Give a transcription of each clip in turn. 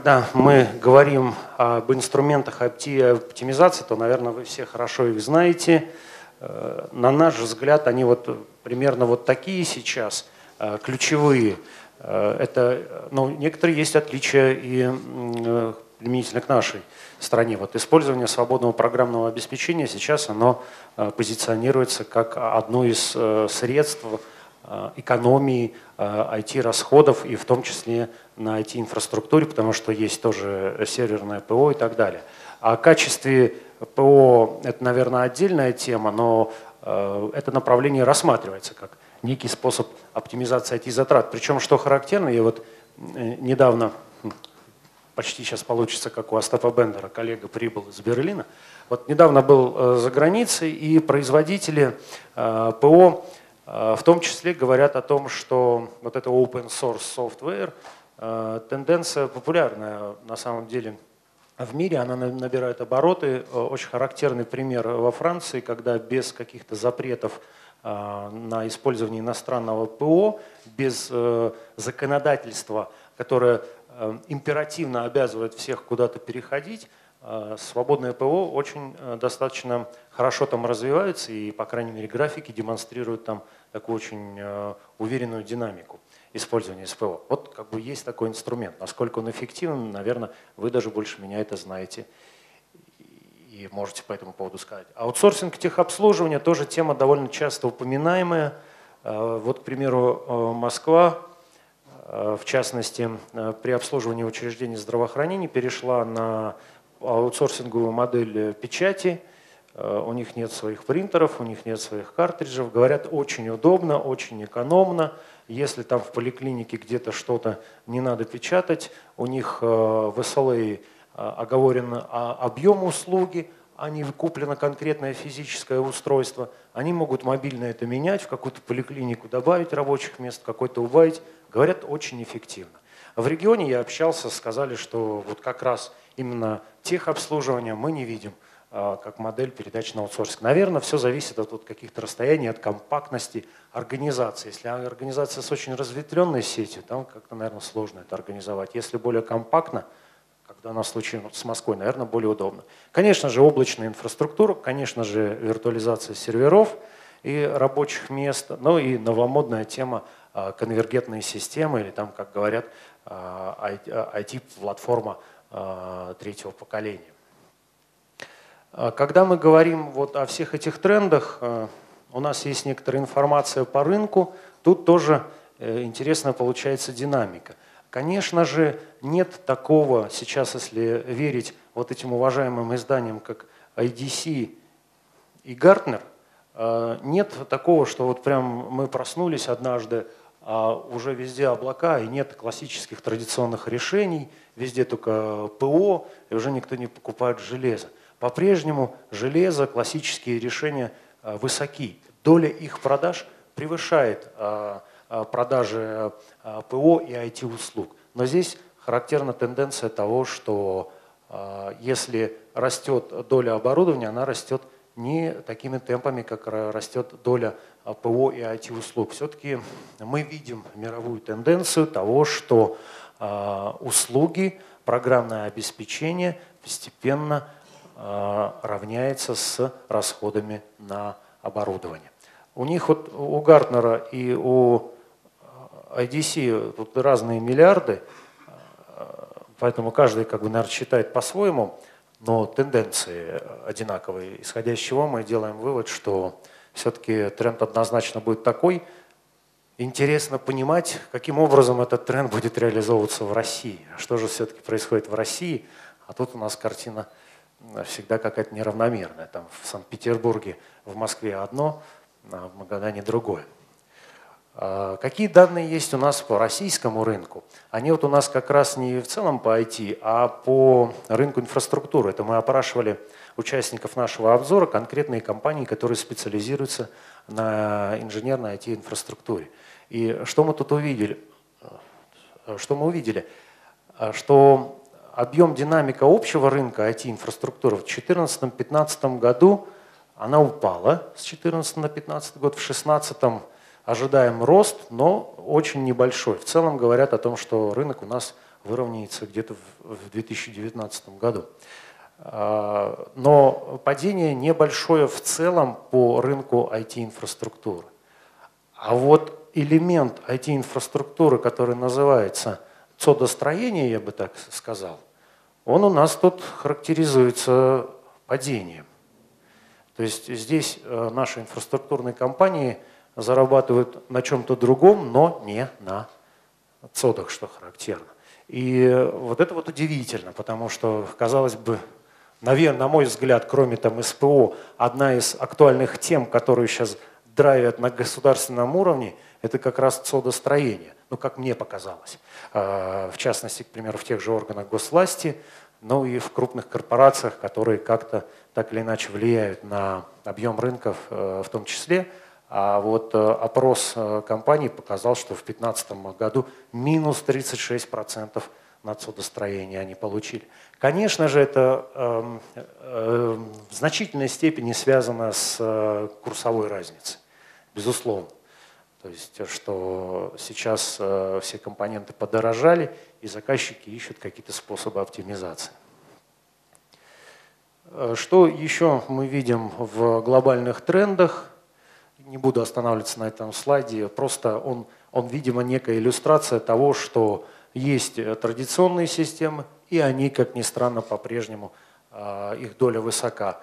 когда мы говорим об инструментах оптимизации, то, наверное, вы все хорошо их знаете. На наш взгляд, они вот примерно вот такие сейчас, ключевые. Это, ну, некоторые есть отличия и применительно к нашей стране. Вот использование свободного программного обеспечения сейчас оно позиционируется как одно из средств экономии IT-расходов, и в том числе на IT-инфраструктуре, потому что есть тоже серверное ПО и так далее. О качестве ПО это, наверное, отдельная тема, но это направление рассматривается как некий способ оптимизации IT-затрат. Причем, что характерно, я вот недавно, почти сейчас получится, как у Остапа Бендера, коллега прибыл из Берлина, вот недавно был за границей, и производители ПО в том числе говорят о том, что вот это open source software, тенденция популярная на самом деле в мире, она набирает обороты. Очень характерный пример во Франции, когда без каких-то запретов на использование иностранного ПО, без законодательства, которое императивно обязывает всех куда-то переходить, свободное ПО очень достаточно хорошо там развивается, и, по крайней мере, графики демонстрируют там такую очень уверенную динамику использования СПО. Вот как бы есть такой инструмент. Насколько он эффективен, наверное, вы даже больше меня это знаете и можете по этому поводу сказать. Аутсорсинг техобслуживания тоже тема довольно часто упоминаемая. Вот, к примеру, Москва, в частности, при обслуживании учреждений здравоохранения перешла на аутсорсинговую модель печати, у них нет своих принтеров, у них нет своих картриджев. Говорят, очень удобно, очень экономно. Если там в поликлинике где-то что-то не надо печатать, у них в SLA оговорен объем услуги, а не куплено конкретное физическое устройство. Они могут мобильно это менять, в какую-то поликлинику добавить рабочих мест, какой-то убавить. Говорят, очень эффективно. В регионе я общался, сказали, что вот как раз именно техобслуживание мы не видим как модель передач на аутсорсинг. Наверное, все зависит от вот каких-то расстояний, от компактности организации. Если организация с очень разветвленной сетью, там как-то, наверное, сложно это организовать. Если более компактно, как в данном случае с Москвой, наверное, более удобно. Конечно же, облачная инфраструктура, конечно же, виртуализация серверов и рабочих мест, ну и новомодная тема конвергентные системы, или там, как говорят, IT-платформа третьего поколения. Когда мы говорим вот о всех этих трендах, у нас есть некоторая информация по рынку, тут тоже интересная получается динамика. Конечно же, нет такого сейчас, если верить вот этим уважаемым изданиям, как IDC и Gartner, нет такого, что вот прям мы проснулись однажды, а уже везде облака и нет классических традиционных решений, везде только ПО, и уже никто не покупает железо. По-прежнему железо, классические решения высоки. Доля их продаж превышает продажи ПО и IT-услуг. Но здесь характерна тенденция того, что если растет доля оборудования, она растет не такими темпами, как растет доля ПО и IT-услуг. Все-таки мы видим мировую тенденцию того, что услуги, программное обеспечение постепенно равняется с расходами на оборудование. У них вот у Гартнера и у IDC тут разные миллиарды, поэтому каждый, как бы, наверное, считает по-своему, но тенденции одинаковые, исходя из чего мы делаем вывод, что все-таки тренд однозначно будет такой. Интересно понимать, каким образом этот тренд будет реализовываться в России, что же все-таки происходит в России, а тут у нас картина всегда какая-то неравномерная. Там в Санкт-Петербурге, в Москве одно, а в Магадане другое. Какие данные есть у нас по российскому рынку? Они вот у нас как раз не в целом по IT, а по рынку инфраструктуры. Это мы опрашивали участников нашего обзора, конкретные компании, которые специализируются на инженерной IT-инфраструктуре. И что мы тут увидели? Что мы увидели? Что объем динамика общего рынка IT-инфраструктуры в 2014-2015 году она упала с 2014 на 2015 год, в 2016 ожидаем рост, но очень небольшой. В целом говорят о том, что рынок у нас выровняется где-то в 2019 году. Но падение небольшое в целом по рынку IT-инфраструктуры. А вот элемент IT-инфраструктуры, который называется цодостроение, я бы так сказал, он у нас тут характеризуется падением. То есть здесь наши инфраструктурные компании зарабатывают на чем-то другом, но не на цодах, что характерно. И вот это вот удивительно, потому что, казалось бы, наверное, на мой взгляд, кроме там СПО, одна из актуальных тем, которую сейчас драйвят на государственном уровне, это как раз цодостроение. Ну, как мне показалось. В частности, к примеру, в тех же органах госвласти, но и в крупных корпорациях, которые как-то так или иначе влияют на объем рынков в том числе. А вот опрос компаний показал, что в 2015 году минус 36% на цодостроение они получили. Конечно же, это в значительной степени связано с курсовой разницей, безусловно. То есть, что сейчас все компоненты подорожали, и заказчики ищут какие-то способы оптимизации. Что еще мы видим в глобальных трендах? Не буду останавливаться на этом слайде, просто он, видимо, некая иллюстрация того, что есть традиционные системы, и они, как ни странно, по-прежнему, их доля высока.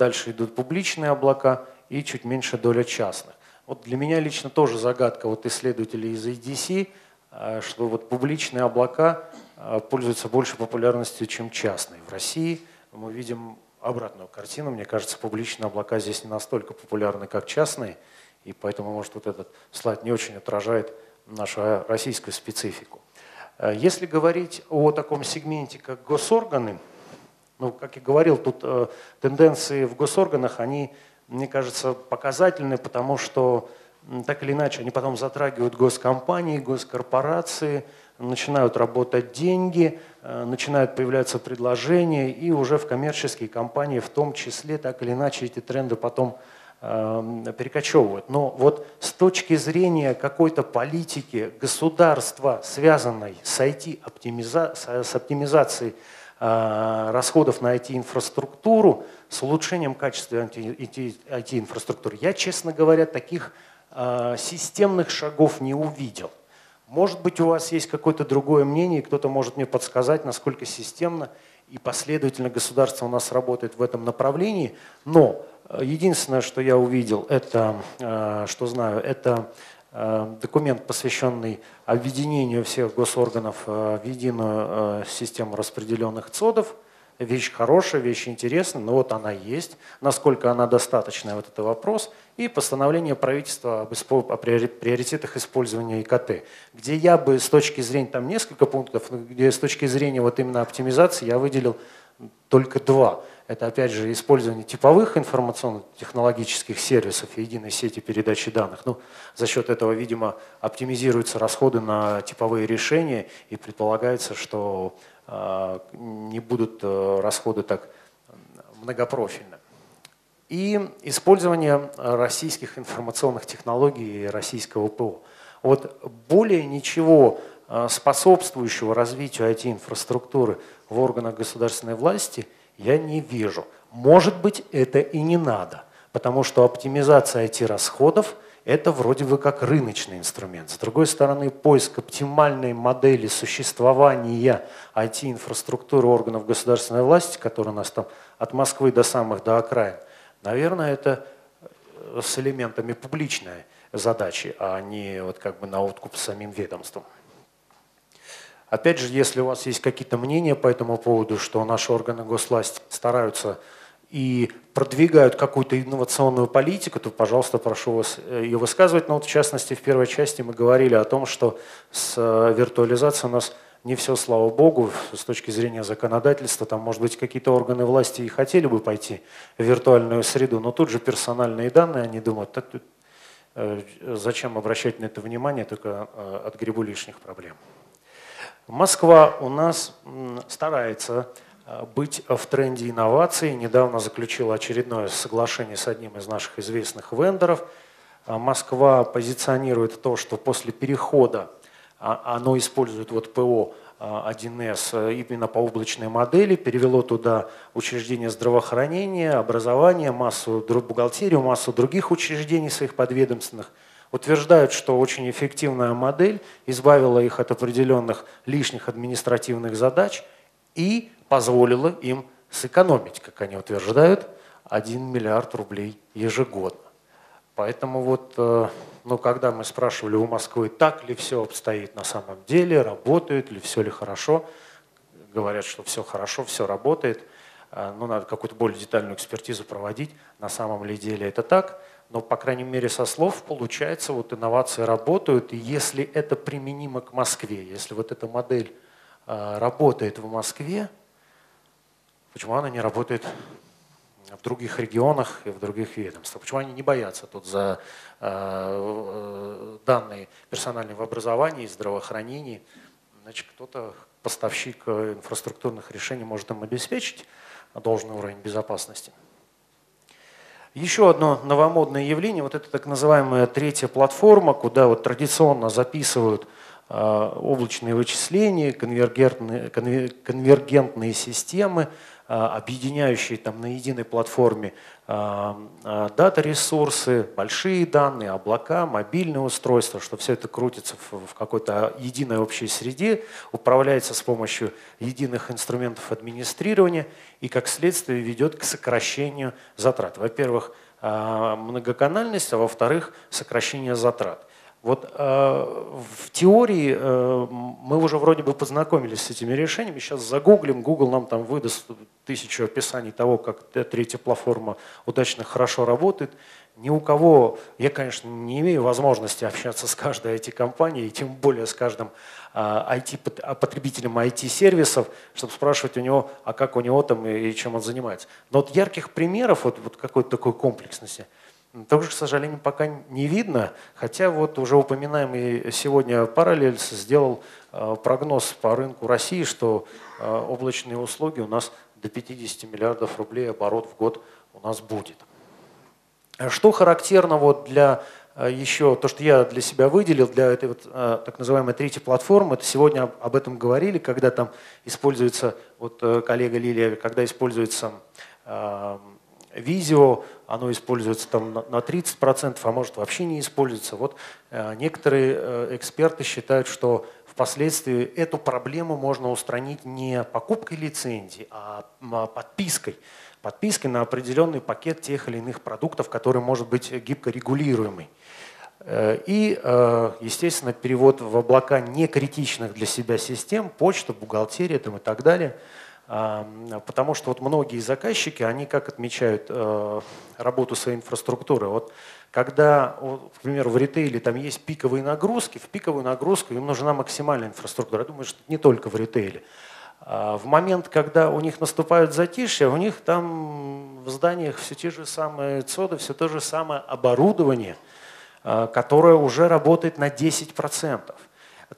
Дальше идут публичные облака и чуть меньше доля частных. Вот для меня лично тоже загадка вот исследователей из IDC, что вот публичные облака пользуются большей популярностью, чем частные. В России мы видим обратную картину. Мне кажется, публичные облака здесь не настолько популярны, как частные, и поэтому, может, вот этот слайд не очень отражает нашу российскую специфику. Если говорить о таком сегменте, как госорганы, ну, как я говорил, тут тенденции в госорганах, они, мне кажется, показательны, потому что так или иначе они потом затрагивают госкомпании, госкорпорации, начинают работать деньги, начинают появляться предложения, и уже в коммерческие компании в том числе так или иначе эти тренды потом перекочевывают. Но вот с точки зрения какой-то политики государства, связанной с оптимизацией расходов на IT-инфраструктуру, с улучшением качества IT-инфраструктуры, я, честно говоря, таких системных шагов не увидел. Может быть, у вас есть какое-то другое мнение, и кто-то может мне подсказать, насколько системно и последовательно государство у нас работает в этом направлении. Но единственное, что я увидел, это, что знаю, это документ, посвященный объединению всех госорганов в единую систему распределенных цодов. Вещь хорошая, вещь интересная, но вот она есть. Насколько она достаточная, вот это вопрос. И постановление правительства о приоритетах использования ИКТ, где я бы с точки зрения, там несколько пунктов, где с точки зрения вот именно оптимизации я выделил только два. Это, опять же, использование типовых информационно-технологических сервисов и единой сети передачи данных. Ну, за счет этого, видимо, оптимизируются расходы на типовые решения, и предполагается, что не будут расходы так многопрофильны. И использование российских информационных технологий и российского ПО. Вот более ничего способствующего развитию IT-инфраструктуры в органах государственной власти я не вижу. Может быть, это и не надо, потому что оптимизация IT-расходов – это вроде бы как рыночный инструмент. С другой стороны, поиск оптимальной модели существования IT-инфраструктуры органов государственной власти, которая у нас там от Москвы до самых до окраин, наверное, это с элементами публичной задачи, а не вот как бы на откуп самим ведомством. Опять же, если у вас есть какие-то мнения по этому поводу, что наши органы госвласти стараются и продвигают какую-то инновационную политику, то, пожалуйста, прошу вас ее высказывать. Но вот в частности, в первой части мы говорили о том, что с виртуализацией у нас не все, слава богу, с точки зрения законодательства. Там, может быть, какие-то органы власти и хотели бы пойти в виртуальную среду, но тут же персональные данные, они думают, так, зачем обращать на это внимание, только отгребу лишних проблем. Москва у нас старается быть в тренде инноваций. Недавно заключила очередное соглашение с одним из наших известных вендоров. Москва позиционирует то, что после перехода, оно использует вот ПО 1С именно по облачной модели, перевело туда учреждения здравоохранения, образования, массу бухгалтерию, массу других учреждений своих подведомственных. Утверждают, что очень эффективная модель избавила их от определенных лишних административных задач и позволила им сэкономить, как они утверждают, 1 миллиард рублей ежегодно. Поэтому вот, ну, когда мы спрашивали у Москвы, так ли все обстоит на самом деле, работает ли, все ли хорошо, говорят, что все хорошо, все работает, ну, надо какую-то более детальную экспертизу проводить, на самом ли деле это так, но, по крайней мере, со слов получается, вот инновации работают, и если это применимо к Москве, если вот эта модель работает в Москве, почему она не работает в других регионах и в других ведомствах? Почему они не боятся тут за данные персональные в образовании, здравоохранении? Значит, кто-то, поставщик инфраструктурных решений, может им обеспечить должный уровень безопасности. Еще одно новомодное явление, вот это так называемая третья платформа, куда вот традиционно записывают облачные вычисления, конвергентные системы, объединяющие там на единой платформе дата-ресурсы, большие данные, облака, мобильные устройства, что все это крутится в какой-то единой общей среде, управляется с помощью единых инструментов администрирования и, как следствие, ведет к сокращению затрат. Во-первых, многоканальность, а во-вторых, сокращение затрат. Вот в теории мы уже вроде бы познакомились с этими решениями, сейчас загуглим, Google нам там выдаст 1000 описаний того, как третья платформа удачно, хорошо работает. Ни у кого, я, конечно, не имею возможности общаться с каждой IT-компанией, и тем более с каждым потребителем IT-сервисов, чтобы спрашивать у него, а как у него там и чем он занимается. Но вот ярких примеров вот какой-то такой комплексности также, к сожалению, пока не видно, хотя вот уже упоминаемый сегодня Параллельс сделал прогноз по рынку России, что облачные услуги у нас до 50 миллиардов рублей оборот в год у нас будет. Что характерно вот для еще, то, что я для себя выделил, для этой вот так называемой третьей платформы, это сегодня об этом говорили, когда там используется, вот коллега Лилия, когда используется Visio, оно используется там на 30%, а может вообще не используется. Вот некоторые эксперты считают, что впоследствии эту проблему можно устранить не покупкой лицензии, а подпиской. Подпиской на определенный пакет тех или иных продуктов, который может быть гибко регулируемый. И, естественно, перевод в облака некритичных для себя систем, почта, бухгалтерия там и так далее. Потому что вот многие заказчики, они как отмечают работу своей инфраструктуры. Вот когда, вот, например, в ритейле там есть пиковые нагрузки, в пиковую нагрузку им нужна максимальная инфраструктура. Я думаю, что не только в ритейле. В момент, когда у них наступают затишья, у них там в зданиях все те же самые ЦОДы, все то же самое оборудование, которое уже работает на 10%.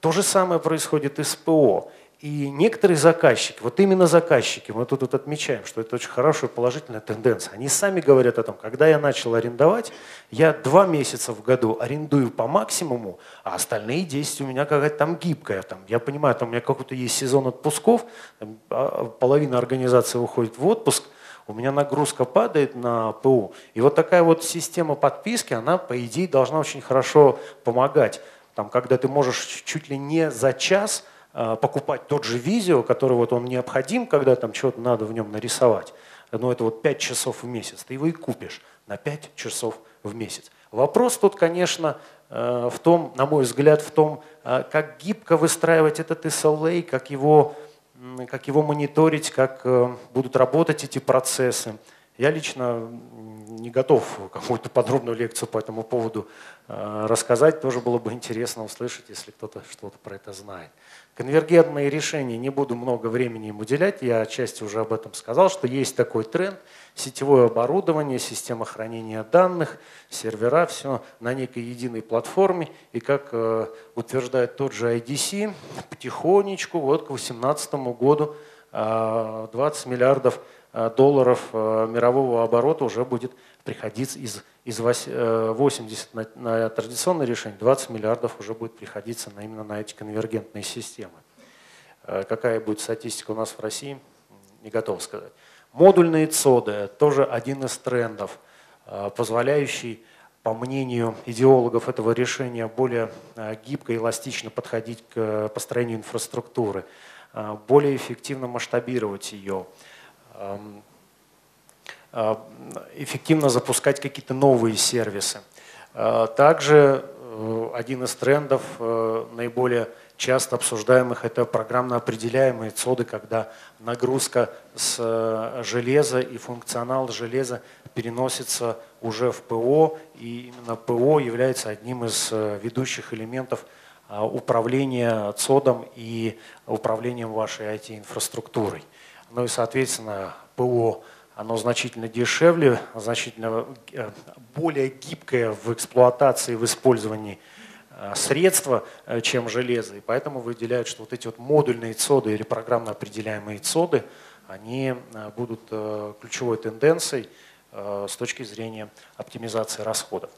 То же самое происходит и с ПО. И некоторые заказчики, вот именно заказчики, мы тут вот отмечаем, что это очень хорошая положительная тенденция, они сами говорят о том, когда я начал арендовать, я 2 месяца в году арендую по максимуму, а остальные 10 у меня какая-то там гибкая. Там, я понимаю, там у меня какой-то есть сезон отпусков, там, половина организации уходит в отпуск, у меня нагрузка падает на ПУ. И вот такая вот система подписки, она, по идее, должна очень хорошо помогать. Там, когда ты можешь чуть ли не за час покупать тот же Visio, который вот он необходим, когда там чего-то надо в нем нарисовать. Но это вот 5 часов в месяц. Ты его и купишь на 5 часов в месяц. Вопрос тут, конечно, в том, на мой взгляд, в том, как гибко выстраивать этот SLA, как его мониторить, как будут работать эти процессы. Я лично не готов какую-то подробную лекцию по этому поводу рассказать. Тоже было бы интересно услышать, если кто-то что-то про это знает. Конвергентные решения, не буду много времени им уделять. Я отчасти уже об этом сказал, что есть такой тренд. Сетевое оборудование, система хранения данных, сервера, все на некой единой платформе. И как утверждает тот же IDC, потихонечку вот к 2018 году 20 миллиардов долларов мирового оборота уже будет приходить из 80 на традиционное решение, 20 миллиардов уже будет приходиться именно на эти конвергентные системы. Какая будет статистика у нас в России, не готов сказать. Модульные ЦОДы – тоже один из трендов, позволяющий, по мнению идеологов этого решения, более гибко и эластично подходить к построению инфраструктуры, более эффективно масштабировать ее, эффективно запускать какие-то новые сервисы. Также один из трендов, наиболее часто обсуждаемых, это программно определяемые ЦОДы, когда нагрузка с железа и функционал железа переносится уже в ПО, и именно ПО является одним из ведущих элементов управления ЦОДом и управлением вашей IT-инфраструктурой. Ну и, соответственно, ПО, оно значительно дешевле, значительно более гибкое в эксплуатации, в использовании средства, чем железо. И поэтому выделяют, что вот эти вот модульные ЦОДы или программно определяемые ЦОДы, они будут ключевой тенденцией с точки зрения оптимизации расходов.